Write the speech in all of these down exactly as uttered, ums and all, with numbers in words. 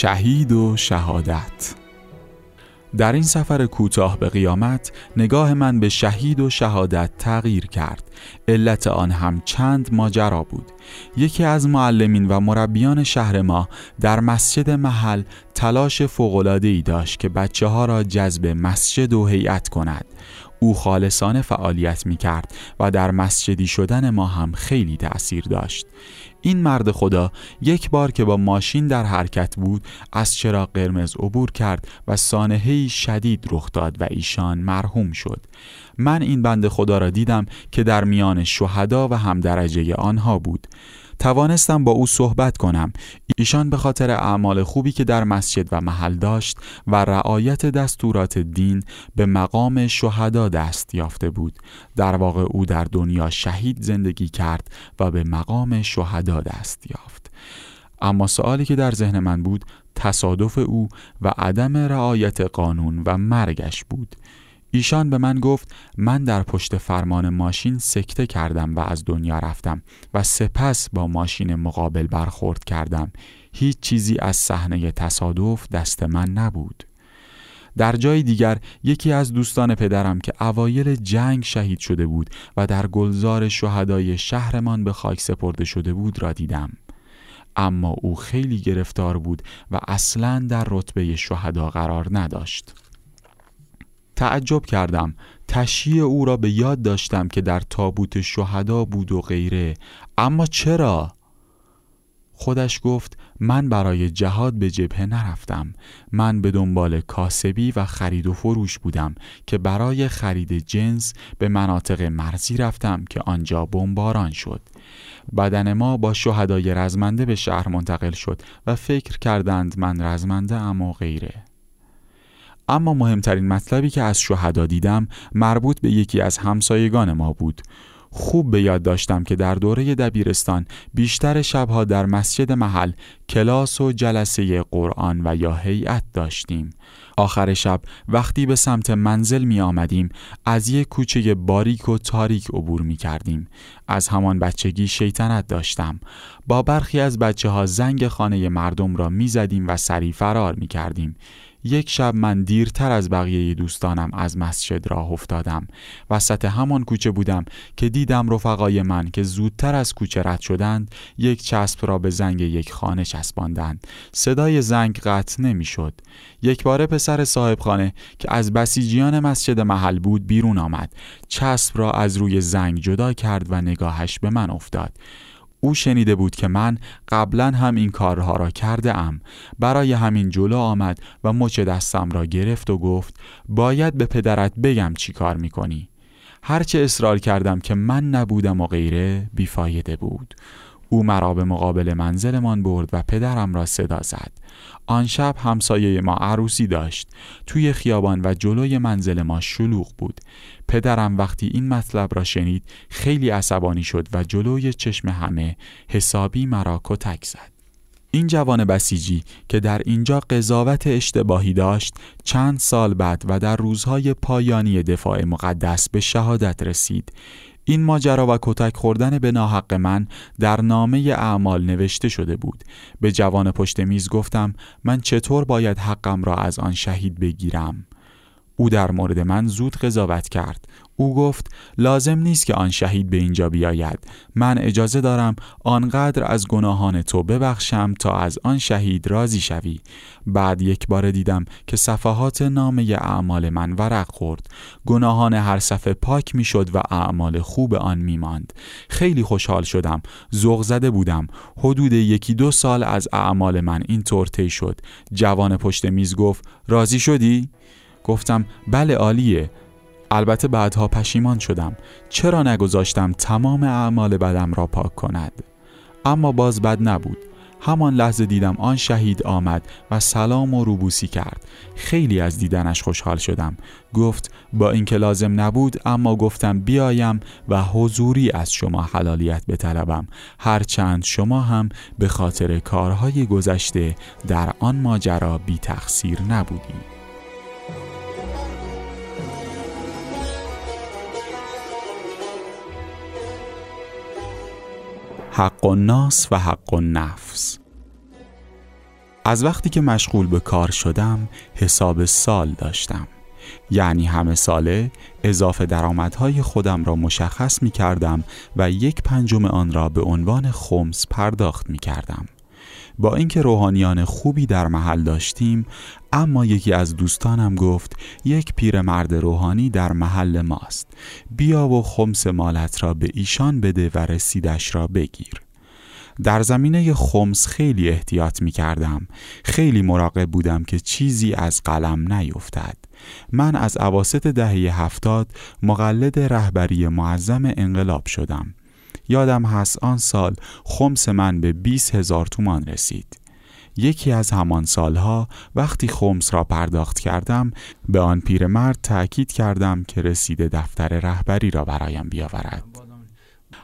شهید و شهادت. در این سفر کوتاه به قیامت نگاه من به شهید و شهادت تغییر کرد. علت آن هم چند ماجرا بود. یکی از معلمین و مربیان شهر ما در مسجد محل تلاش فوق‌العاده‌ای داشت که بچه ها را جذب مسجد و هیئت کند. او خالصانه فعالیت می کرد و در مسجدی شدن ما هم خیلی تأثیر داشت. این مرد خدا یک بار که با ماشین در حرکت بود از چراغ قرمز عبور کرد و سانحه‌ای شدید رخ داد و ایشان مرحوم شد. من این بنده خدا را دیدم که در میان شهدا و همدرجه آنها بود. توانستم با او صحبت کنم. ایشان به خاطر اعمال خوبی که در مسجد و محل داشت و رعایت دستورات دین به مقام شهدا دست یافته بود. در واقع او در دنیا شهید زندگی کرد و به مقام شهدا دست یافت. اما سؤالی که در ذهن من بود تصادف او و عدم رعایت قانون و مرگش بود. ایشان به من گفت من در پشت فرمان ماشین سکته کردم و از دنیا رفتم و سپس با ماشین مقابل برخورد کردم. هیچ چیزی از صحنه تصادف دست من نبود. در جای دیگر یکی از دوستان پدرم که اوایل جنگ شهید شده بود و در گلزار شهدای شهرمان به خاک سپرده شده بود را دیدم. اما او خیلی گرفتار بود و اصلاً در رتبه شهدا قرار نداشت. تعجب کردم. تشییع او را به یاد داشتم که در تابوت شهدا بود و غیره. اما چرا؟ خودش گفت من برای جهاد به جبهه نرفتم. من به دنبال کاسبی و خرید و فروش بودم که برای خرید جنس به مناطق مرزی رفتم که آنجا بمباران شد. بدن ما با شهدای رزمنده به شهر منتقل شد و فکر کردند من رزمنده ام و غیره. اما مهمترین مطلبی که از شهدا دیدم مربوط به یکی از همسایگان ما بود. خوب به یاد داشتم که در دوره دبیرستان بیشتر شبها در مسجد محل کلاس و جلسه قرآن و یا هیئت داشتیم. آخر شب وقتی به سمت منزل می آمدیم از یک کوچه باریک و تاریک عبور می کردیم. از همان بچگی شیطنت داشتم. با برخی از بچه ها زنگ خانه مردم را می زدیم و سریع فرار می کردیم. یک شب من دیرتر از بقیه دوستانم از مسجد راه افتادم. وسط همان کوچه بودم که دیدم رفقای من که زودتر از کوچه رد شدند یک چسب را به زنگ یک خانه چسباندند. صدای زنگ قطع نمی شد. یک باره پسر صاحب خانه که از بسیجیان مسجد محل بود بیرون آمد. چسب را از روی زنگ جدا کرد و نگاهش به من افتاد. او شنیده بود که من قبلا هم این کارها را کرده ام. برای همین جلو آمد و مچ دستم را گرفت و گفت باید به پدرت بگم چی کار میکنی. هرچه اصرار کردم که من نبودم و غیره بیفایده بود. او مرا به مقابل منزلمان برد و پدرم را صدا زد. آن شب همسایه ما عروسی داشت. توی خیابان و جلوی منزل ما شلوغ بود. پدرم وقتی این مطلب را شنید خیلی عصبانی شد و جلوی چشم همه حسابی مرا کتک زد. این جوان بسیجی که در اینجا قضاوت اشتباهی داشت چند سال بعد و در روزهای پایانی دفاع مقدس به شهادت رسید. این ماجرا و کتک خوردن به ناحق من در نامه اعمال نوشته شده بود. به جوان پشت میز گفتم من چطور باید حقم را از آن شهید بگیرم؟ او در مورد من زود قضاوت کرد. او گفت لازم نیست که آن شهید به اینجا بیاید. من اجازه دارم آنقدر از گناهان تو ببخشم تا از آن شهید راضی شوی. بعد یک بار دیدم که صفحات نامه اعمال من ورق خورد. گناهان هر صفحه پاک می شد و اعمال خوب آن می ماند. خیلی خوشحال شدم. ذوق زده بودم. حدود یکی دو سال از اعمال من این طور طی شد. جوان پشت میز گفت راضی شدی؟ گفتم بله عالیه. البته بعدها پشیمان شدم. چرا نگذاشتم تمام اعمال بدم را پاک کند؟ اما باز بد نبود. همان لحظه دیدم آن شهید آمد و سلام و روبوسی کرد. خیلی از دیدنش خوشحال شدم. گفت با اینکه لازم نبود اما گفتم بیایم و حضوری از شما حلالیت بطلبم، هرچند شما هم به خاطر کارهای گذشته در آن ماجرا بی تقصیر نبودید. حق الناس و حق النفس. از وقتی که مشغول به کار شدم حساب سال داشتم، یعنی همه ساله اضافه درآمدهای خودم را مشخص می کردم و یک پنجم آن را به عنوان خمس پرداخت می کردم. با اینکه روحانیان خوبی در محل داشتیم، اما یکی از دوستانم گفت یک پیرمرد روحانی در محل ماست، بیا و خمس مالت را به ایشان بده و رسیدش را بگیر. در زمینه خمس خیلی احتیاط می کردم. خیلی مراقب بودم که چیزی از قلم نیفتد. من از اواسط دهه هفتاد مقلد رهبری معظم انقلاب شدم. یادم هست آن سال خمس من به بیست هزار تومان رسید. یکی از همان سالها وقتی خمس را پرداخت کردم، به آن پیرمرد تأکید کردم که رسید دفتر رهبری را برایم بیاورد.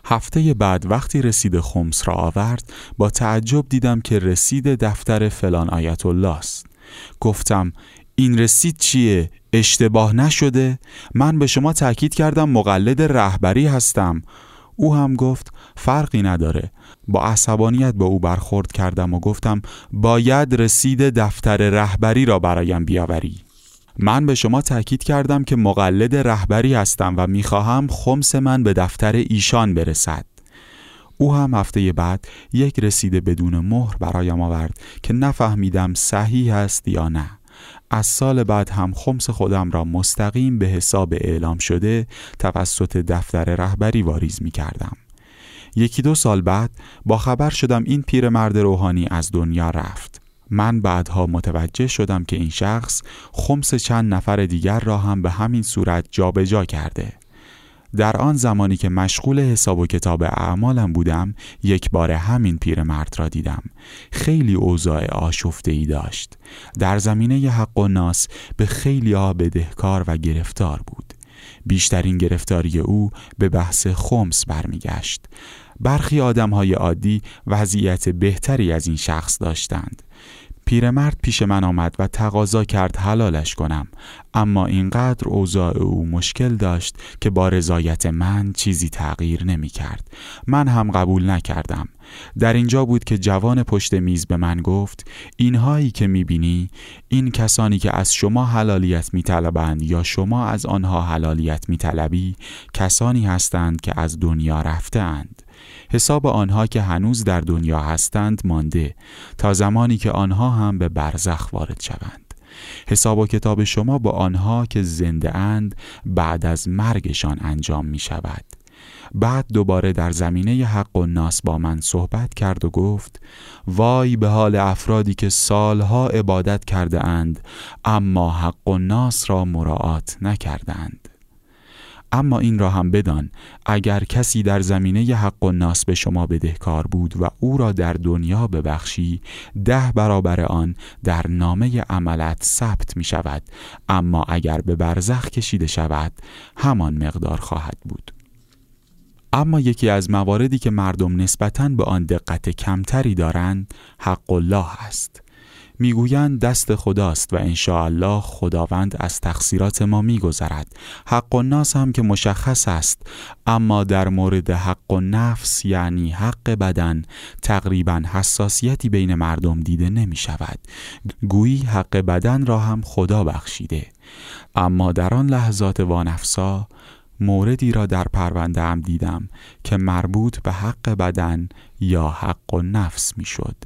هفته بعد وقتی رسید خمس را آورد، با تعجب دیدم که رسید دفتر فلان آیت الله است. گفتم این رسید چیه؟ اشتباه نشده؟ من به شما تأکید کردم مقلد رهبری هستم. او هم گفت فرقی نداره. با عصبانیت با او برخورد کردم و گفتم باید رسید دفتر رهبری را برایم بیاوری. من به شما تأکید کردم که مقلد رهبری هستم و میخواهم خمس من به دفتر ایشان برسد. او هم هفته بعد یک رسید بدون مهر برایم آورد که نفهمیدم صحیح است یا نه. از سال بعد هم خمس خودم را مستقیم به حساب اعلام شده توسط دفتر رهبری واریز می کردم. یکی دو سال بعد با خبر شدم این پیرمرد روحانی از دنیا رفت. من بعدها متوجه شدم که این شخص خمس چند نفر دیگر را هم به همین صورت جابجا کرده. در آن زمانی که مشغول حساب و کتاب اعمالم بودم، یک بار همین پیرمرد را دیدم. خیلی اوضاع آشفته‌ای داشت. در زمینه حق و ناس به خیلی‌ها بدهکار و گرفتار بود. بیشترین گرفتاری او به بحث خمس برمیگشت. برخی آدم‌های عادی وضعیت بهتری از این شخص داشتند. پیرمرد پیش من آمد و تقاضا کرد حلالش کنم، اما اینقدر اوضاع او مشکل داشت که با رضایت من چیزی تغییر نمی کرد. من هم قبول نکردم. در اینجا بود که جوان پشت میز به من گفت اینهایی که می بینی، این کسانی که از شما حلالیت می طلبند یا شما از آنها حلالیت می طلبی، کسانی هستند که از دنیا رفتند. حساب آنها که هنوز در دنیا هستند مانده، تا زمانی که آنها هم به برزخ وارد شوند. حساب و کتاب شما با آنها که زنده اند بعد از مرگشان انجام می شود. بعد دوباره در زمینه حق و ناس با من صحبت کرد و گفت وای به حال افرادی که سالها عبادت کرده اند اما حق و ناس را مراعات نکردند. اما این را هم بدان، اگر کسی در زمینه ی حق و ناس به شما بدهکار بود و او را در دنیا ببخشی، ده برابر آن در نامه ی عملت ثبت می شود، اما اگر به برزخ کشیده شود، همان مقدار خواهد بود. اما یکی از مواردی که مردم نسبتاً به آن دقت کمتری دارند، حق الله است. میگویند دست خداست و انشاءالله خداوند از تقصیرات ما میگذرد. حق و ناس هم که مشخص است، اما در مورد حق و نفس یعنی حق بدن تقریبا حساسیتی بین مردم دیده نمی شود. گویی حق بدن را هم خدا بخشیده. اما در آن لحظات وانفسا موردی را در پرونده هم دیدم که مربوط به حق بدن یا حق و نفس می شد.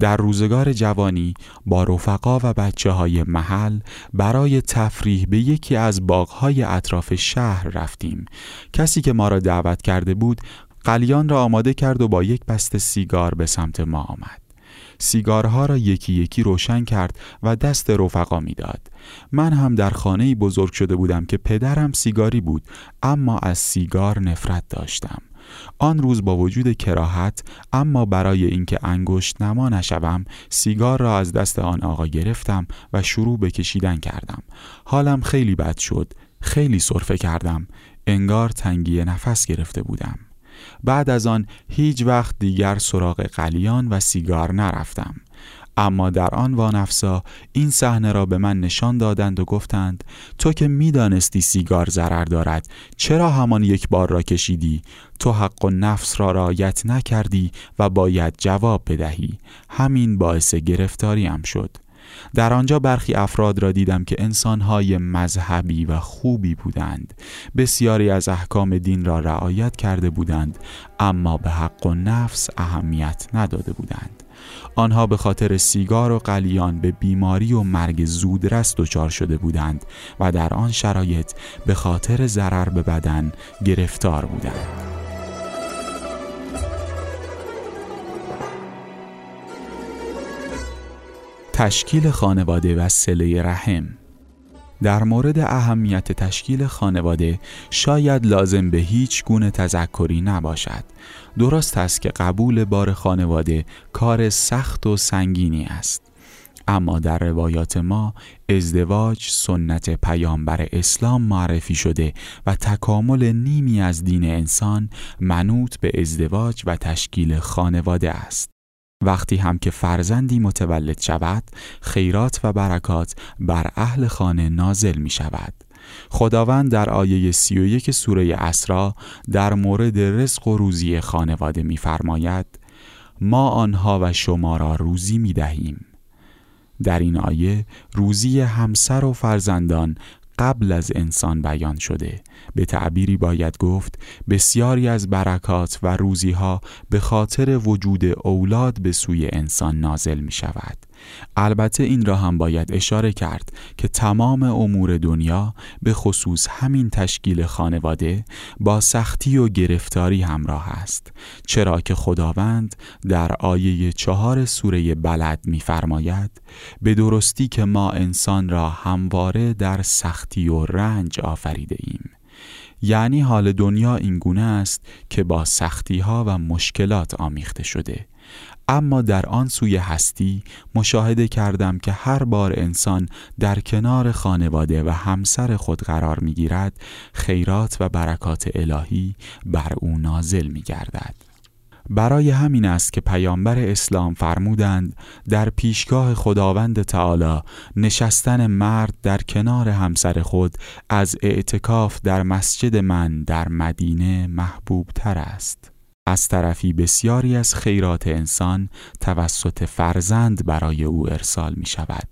در روزگار جوانی با رفقا و بچه های محل برای تفریح به یکی از باغ‌های اطراف شهر رفتیم. کسی که ما را دعوت کرده بود قلیان را آماده کرد و با یک بسته سیگار به سمت ما آمد. سیگارها را یکی یکی روشن کرد و دست رفقا میداد. من هم در خانه‌ای بزرگ شده بودم که پدرم سیگاری بود، اما از سیگار نفرت داشتم. آن روز با وجود کراهت، اما برای اینکه انگشت نما نشوم، سیگار را از دست آن آقا گرفتم و شروع به کشیدن کردم. حالم خیلی بد شد. خیلی سرفه کردم. انگار تنگی نفس گرفته بودم. بعد از آن هیچ وقت دیگر سراغ قلیان و سیگار نرفتم. اما در آن وانفسا این صحنه را به من نشان دادند و گفتند تو که میدانستی سیگار ضرر دارد چرا همان یک بار را کشیدی؟ تو حق و نفس را رعایت نکردی و باید جواب بدهی. همین باعث گرفتاریم شد. در آنجا برخی افراد را دیدم که انسان‌های مذهبی و خوبی بودند، بسیاری از احکام دین را رعایت کرده بودند اما به حق و نفس اهمیت نداده بودند. آنها به خاطر سیگار و قلیان به بیماری و مرگ زودرس دچار شده بودند و در آن شرایط به خاطر ضرر به بدن گرفتار بودند. تشکیل خانواده و صله رحم. در مورد اهمیت تشکیل خانواده شاید لازم به هیچ گونه تذکری نباشد. درست است که قبول بار خانواده کار سخت و سنگینی است. اما در روایات ما ازدواج سنت پیامبر اسلام معرفی شده و تکامل نیمی از دین انسان منوط به ازدواج و تشکیل خانواده است. وقتی هم که فرزندی متولد شود، خیرات و برکات بر اهل خانه نازل می شود. خداوند در آیه سی و یک سوره اسراء در مورد رزق و روزی خانواده می فرماید ما آنها و شما را روزی می دهیم. در این آیه روزی همسر و فرزندان قبل از انسان بیان شده. به تعبیری باید گفت بسیاری از برکات و روزیها به خاطر وجود اولاد به سوی انسان نازل می شود. البته این را هم باید اشاره کرد که تمام امور دنیا به خصوص همین تشکیل خانواده با سختی و گرفتاری همراه است، چرا که خداوند در آیه چهار سوره بلد می فرماید به درستی که ما انسان را همواره در سختی و رنج آفریده ایم. یعنی حال دنیا این گونه است که با سختی‌ها و مشکلات آمیخته شده. اما در آن سوی هستی مشاهده کردم که هر بار انسان در کنار خانواده و همسر خود قرار می‌گیرد، خیرات و برکات الهی بر او نازل می‌گردد. برای همین است که پیامبر اسلام فرمودند در پیشگاه خداوند تعالی نشستن مرد در کنار همسر خود از اعتکاف در مسجد من در مدینه محبوب تر است. از طرفی بسیاری از خیرات انسان توسط فرزند برای او ارسال می شود.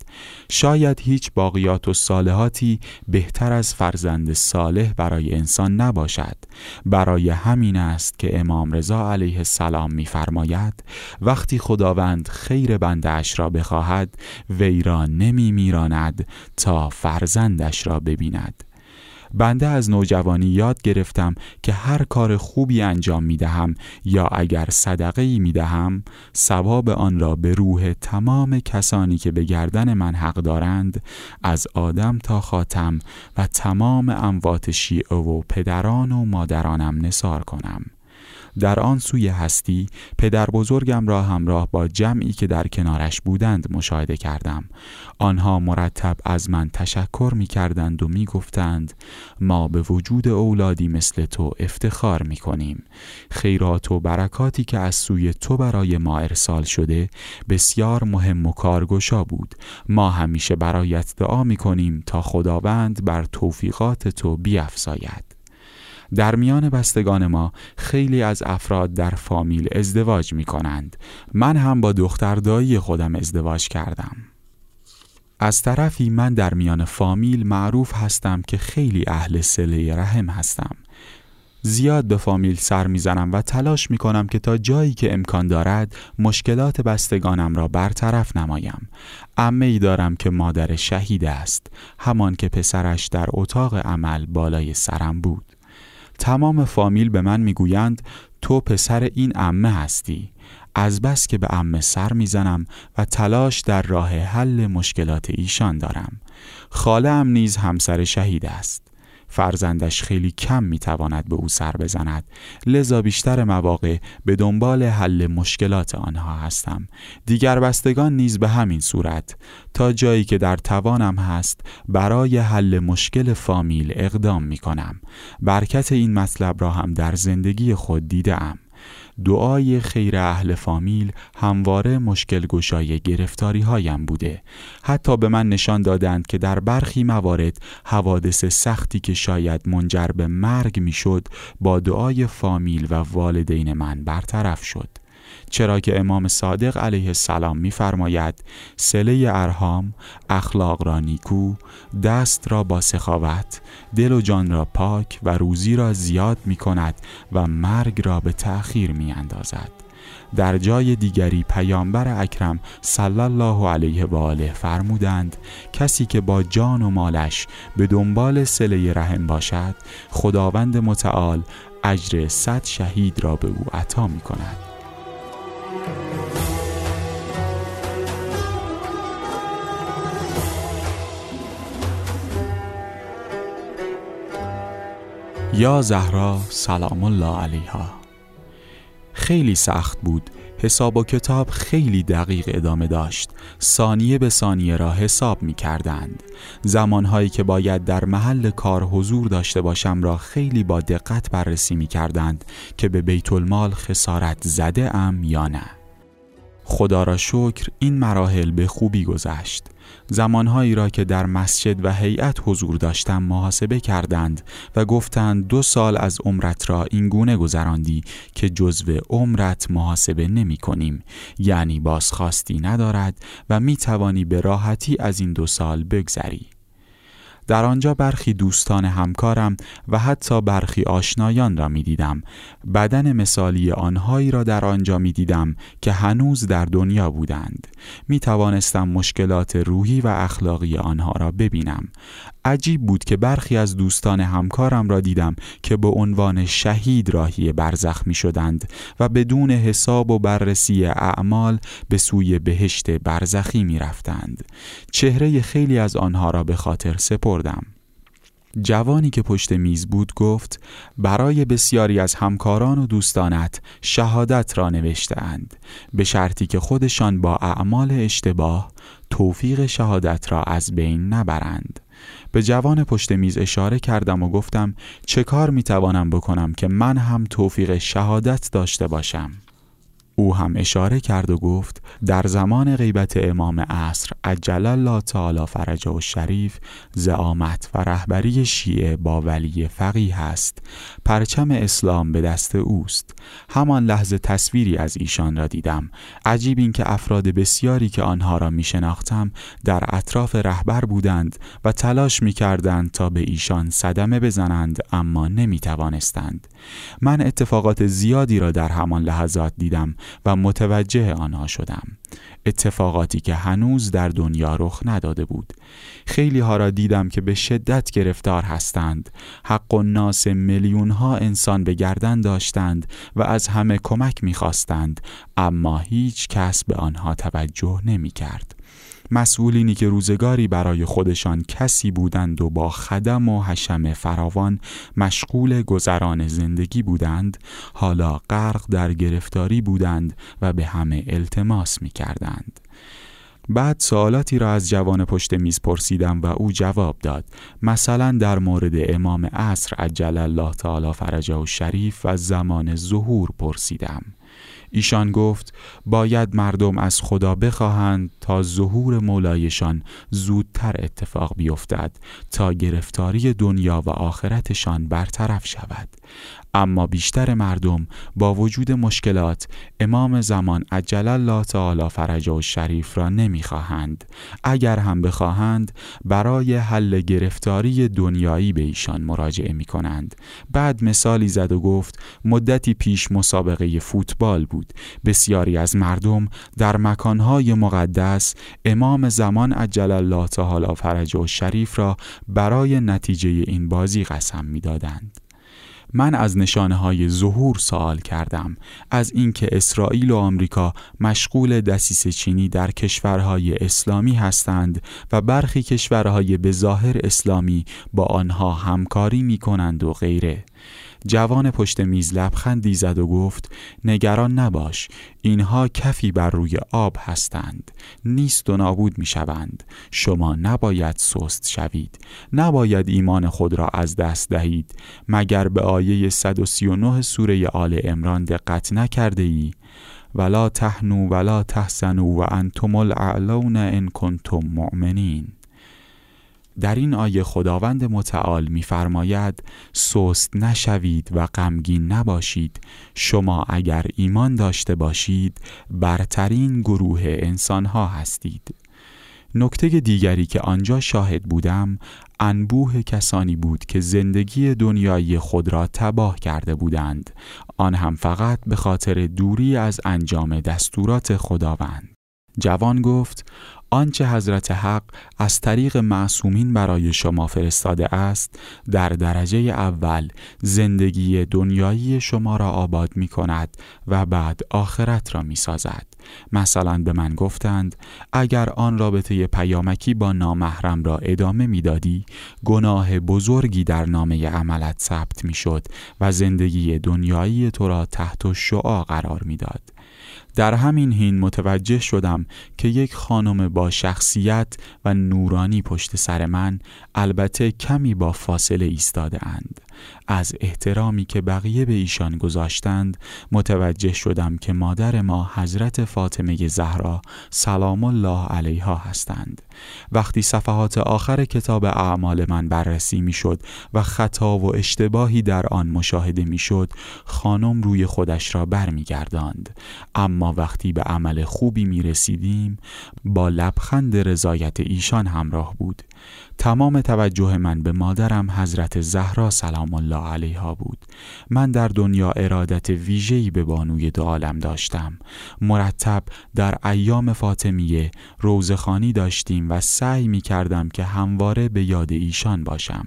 شاید هیچ باقیات و صالحاتی بهتر از فرزند صالح برای انسان نباشد. برای همین است که امام رضا علیه السلام می فرماید وقتی خداوند خیر بنده‌اش را بخواهد وی را نمی میراند تا فرزندش را ببیند. بنده از نوجوانی یاد گرفتم که هر کار خوبی انجام می دهم یا اگر صدقه‌ای می دهم ثواب آن را به روح تمام کسانی که به گردن من حق دارند از آدم تا خاتم و تمام اموات شیعه و پدران و مادرانم نثار کنم. در آن سوی هستی پدر بزرگم را همراه با جمعی که در کنارش بودند مشاهده کردم. آنها مرتب از من تشکر می کردند و می گفتند ما به وجود اولادی مثل تو افتخار می کنیم. خیرات و برکاتی که از سوی تو برای ما ارسال شده بسیار مهم و کارگشا بود. ما همیشه برایت دعا می کنیم تا خداوند بر توفیقات تو بیفزاید. در میان بستگان ما خیلی از افراد در فامیل ازدواج می کنند. من هم با دختر دایی خودم ازدواج کردم. از طرفی من در میان فامیل معروف هستم که خیلی اهل صله رحم هستم. زیاد به فامیل سر میزنم و تلاش میکنم که تا جایی که امکان دارد مشکلات بستگانم را برطرف نمایم. عمه‌ای دارم که مادر شهید است، همان که پسرش در اتاق عمل بالای سرم بود. تمام فامیل به من میگویند تو پسر این عمه هستی. از بس که به عمه سر میزنم و تلاش در راه حل مشکلات ایشان دارم. خاله ام نیز همسر شهید است. فرزندش خیلی کم میتواند به او سر بزند، لذا بیشتر مواقع به دنبال حل مشکلات آنها هستم. دیگر بستگان نیز به همین صورت تا جایی که در توانم هست برای حل مشکل فامیل اقدام میکنم. برکت این مطلب را هم در زندگی خود دیدم. دعای خیر اهل فامیل همواره مشکل گشای گرفتاری هایم بوده. حتی به من نشان دادند که در برخی موارد حوادث سختی که شاید منجر به مرگ می شد با دعای فامیل و والدین من برطرف شد. چرا که امام صادق علیه السلام می‌فرماید صله ارحام، اخلاق را نیکو، دست را با سخاوت، دل و جان را پاک و روزی را زیاد می‌کند و مرگ را به تأخیر می‌اندازد. در جای دیگری پیامبر اکرم صلی الله علیه و آله فرمودند کسی که با جان و مالش به دنبال صله رحم باشد، خداوند متعال اجر صد شهید را به او عطا می‌کند. یا زهرا سلام الله علیها. خیلی سخت بود. حساب و کتاب خیلی دقیق ادامه داشت. ثانیه به ثانیه را حساب می کردند. زمانهایی که باید در محل کار حضور داشته باشم را خیلی با دقت بررسی می کردند که به بیت المال خسارت زده ام یا نه. خدا را شکر این مراحل به خوبی گذشت. زمانهایی را که در مسجد و هیئت حضور داشتم محاسبه کردند و گفتند دو سال از عمرت را این گونه گذراندی که جزو عمرت محاسبه نمی کنیم، یعنی بازخواستی ندارد و می توانی به راحتی از این دو سال بگذری. در آنجا برخی دوستان همکارم و حتی برخی آشنایان را می دیدم. بدن مثالی آنهایی را در آنجا می دیدم که هنوز در دنیا بودند. می توانستم مشکلات روحی و اخلاقی آنها را ببینم. عجیب بود که برخی از دوستان همکارم را دیدم که به عنوان شهید راهی برزخ می شدند و بدون حساب و بررسی اعمال به سوی بهشت برزخی می رفتند. چهره خیلی از آنها را به خاطر سپردم. جوانی که پشت میز بود گفت برای بسیاری از همکاران و دوستانت شهادت را نوشتند، به شرطی که خودشان با اعمال اشتباه توفیق شهادت را از بین نبرند. به جوان پشت میز اشاره کردم و گفتم چه کار می توانم بکنم که من هم توفیق شهادت داشته باشم؟ او هم اشاره کرد و گفت در زمان غیبت امام عصر عجل الله تعالی فرجه الشریف زعامت و رهبری شیعه با ولی فقیه است. پرچم اسلام به دست اوست. همان لحظه تصویری از ایشان را دیدم. عجیب این که افراد بسیاری که آنها را می شناختم در اطراف رهبر بودند و تلاش می کردند تا به ایشان صدمه بزنند، اما نمی توانستند. من اتفاقات زیادی را در همان لحظات دیدم و متوجه آنها شدم، اتفاقاتی که هنوز در دنیا رخ نداده بود. خیلی ها را دیدم که به شدت گرفتار هستند، حق و ناس میلیون ها انسان به گردن داشتند و از همه کمک می‌خواستند، اما هیچ کس به آنها توجه نمی‌کرد. مسئولینی که روزگاری برای خودشان کسی بودند و با خدم و حشم فراوان مشغول گذران زندگی بودند، حالا غرق در گرفتاری بودند و به همه التماس می کردند. بعد سوالاتی را از جوان پشت میز پرسیدم و او جواب داد، مثلا در مورد امام عصر عجل الله تعالی فرجه الشریف و زمان ظهور پرسیدم. ایشان گفت باید مردم از خدا بخواهند تا ظهور مولایشان زودتر اتفاق بیفتد تا گرفتاری دنیا و آخرتشان برطرف شود. اما بیشتر مردم با وجود مشکلات امام زمان عجل الله تعالی فرجه الشریف را نمیخواهند. اگر هم بخواهند برای حل گرفتاری دنیایی به ایشان مراجعه میکنند. بعد مثالی زد و گفت مدتی پیش مسابقه فوتبال بود. بسیاری از مردم در مکانهای مقدس امام زمان عجل الله تعالی فرجه الشریف را برای نتیجه این بازی قسم میدادند. من از نشانه‌های ظهور سوال کردم، از اینکه اسرائیل و آمریکا مشغول دسیسه چینی در کشورهای اسلامی هستند و برخی کشورهای به ظاهر اسلامی با آنها همکاری می‌کنند و غیره. جوان پشت میز لبخندی زد و گفت نگران نباش، اینها کفی بر روی آب هستند، نیست و نابود می شوند. شما نباید سست شوید، نباید ایمان خود را از دست دهید. مگر به آیه صد و سی و نه سوره آل عمران دقت نکرده ای؟ ولا تهنوا ولا تحزنوا و انتم الاعلون ان کنتم مؤمنین. در این آیه خداوند متعال می‌فرماید سست نشوید و غمگین نباشید، شما اگر ایمان داشته باشید برترین گروه انسان‌ها هستید. نکته دیگری که آنجا شاهد بودم انبوه کسانی بود که زندگی دنیایی خود را تباه کرده بودند، آن هم فقط به خاطر دوری از انجام دستورات خداوند. جوان گفت آنچه حضرت حق از طریق معصومین برای شما فرستاده است در درجه اول زندگی دنیایی شما را آباد می کند و بعد آخرت را می سازد. مثلا به من گفتند اگر آن رابطه پیامکی با نامحرم را ادامه می دادی گناه بزرگی در نامه عملت ثبت می شد و زندگی دنیایی تو را تحت شعاع قرار می داد. در همین حین متوجه شدم که یک خانم با شخصیت و نورانی پشت سر من، البته کمی با فاصله ایستاده اند. از احترامی که بقیه به ایشان گذاشتند متوجه شدم که مادر ما حضرت فاطمه زهرا سلام الله علیها هستند. وقتی صفحات آخر کتاب اعمال من بررسی می شد و خطا و اشتباهی در آن مشاهده می شد خانم روی خودش را بر می گرداند. اما وقتی به عمل خوبی می رسیدیم با لبخند رضایت ایشان همراه بود. تمام توجه من به مادرم حضرت زهرا سلام الله علیها بود. من در دنیا ارادت ویژه‌ای به بانوی دو عالم داشتم. مرتب در ایام فاطمیه روزخوانی داشتیم و سعی می کردم که همواره به یاد ایشان باشم.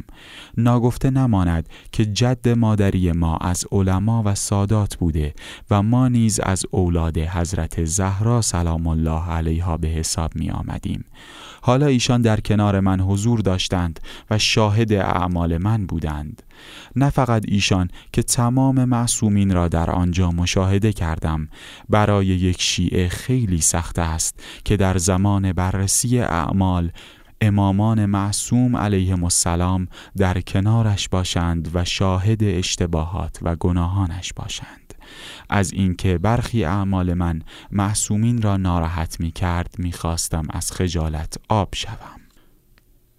ناگفته نماند که جد مادری ما از علما و سادات بوده و ما نیز از اولاد حضرت زهرا سلام الله علیها به حساب می آمدیم. حالا ایشان در کنار من حضور داشتند و شاهد اعمال من بودند. نه فقط ایشان که تمام معصومین را در آنجا مشاهده کردم. برای یک شیعه خیلی سخت است که در زمان بررسی اعمال امامان معصوم علیهم السلام در کنارش باشند و شاهد اشتباهات و گناهانش باشند. از اینکه برخی اعمال من معصومین را ناراحت می کرد می خواستم از خجالت آب شوم.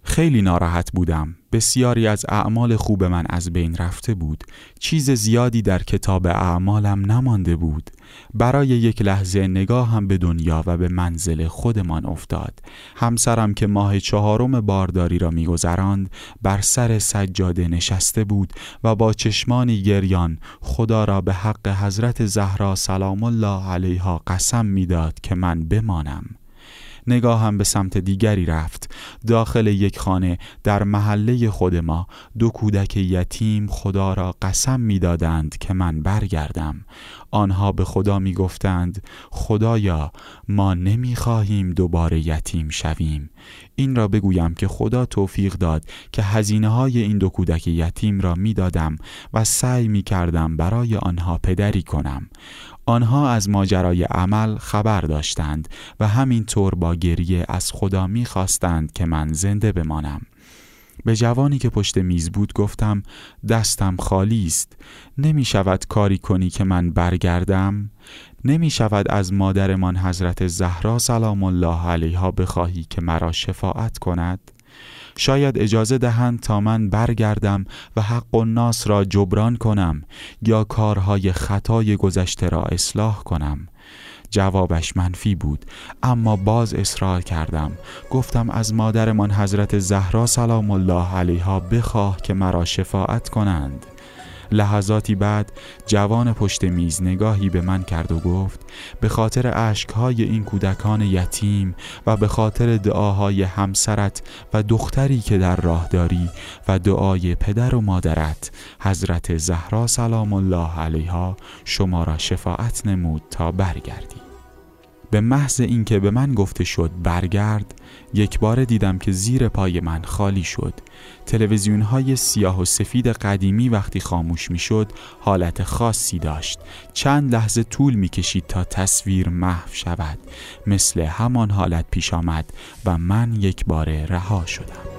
خیلی ناراحت بودم. بسیاری از اعمال خوب من از بین رفته بود. چیز زیادی در کتاب اعمالم نمانده بود. برای یک لحظه نگاه هم به دنیا و به منزل خودمان افتاد. همسرم که ماه چهارم بارداری را می‌گذراند بر سر سجاده نشسته بود و با چشمانی گریان خدا را به حق حضرت زهرا سلام الله علیها قسم می‌داد که من بمانم. نگاهم به سمت دیگری رفت. داخل یک خانه در محله خود ما دو کودک یتیم خدا را قسم می دادند که من برگردم. آنها به خدا می گفتند خدایا ما نمی خواهیم دوباره یتیم شویم. این را بگویم که خدا توفیق داد که هزینه های این دو کودک یتیم را می دادم و سعی می کردم برای آنها پدری کنم. آنها از ماجرای عمل خبر داشتند و همینطور با گریه از خدا می خواستند که من زنده بمانم. به جوانی که پشت میز بود گفتم دستم خالی است. نمی شود کاری کنی که من برگردم؟ نمی شود از مادرمان حضرت زهرا سلام الله علیها بخواهی که مرا شفاعت کند؟ شاید اجازه دهند تا من برگردم و حق الناس را جبران کنم یا کارهای خطای گذشته را اصلاح کنم. جوابش منفی بود، اما باز اصرار کردم. گفتم از مادرمان حضرت زهرا سلام الله علیها بخواه که مرا شفاعت کنند. لحظاتی بعد جوان پشت میز نگاهی به من کرد و گفت به خاطر اشکهای این کودکان یتیم و به خاطر دعاهای همسرت و دختری که در راه داری و دعای پدر و مادرت حضرت زهرا سلام الله علیها شما را شفاعت نمود تا برگردی. به محض اینکه به من گفته شد برگرد، یک بار دیدم که زیر پای من خالی شد. تلویزیون های سیاه و سفید قدیمی وقتی خاموش می شد حالت خاصی داشت. چند لحظه طول می کشید تا تصویر محو شود. مثل همان حالت پیش آمد و من یک بار رها شدم.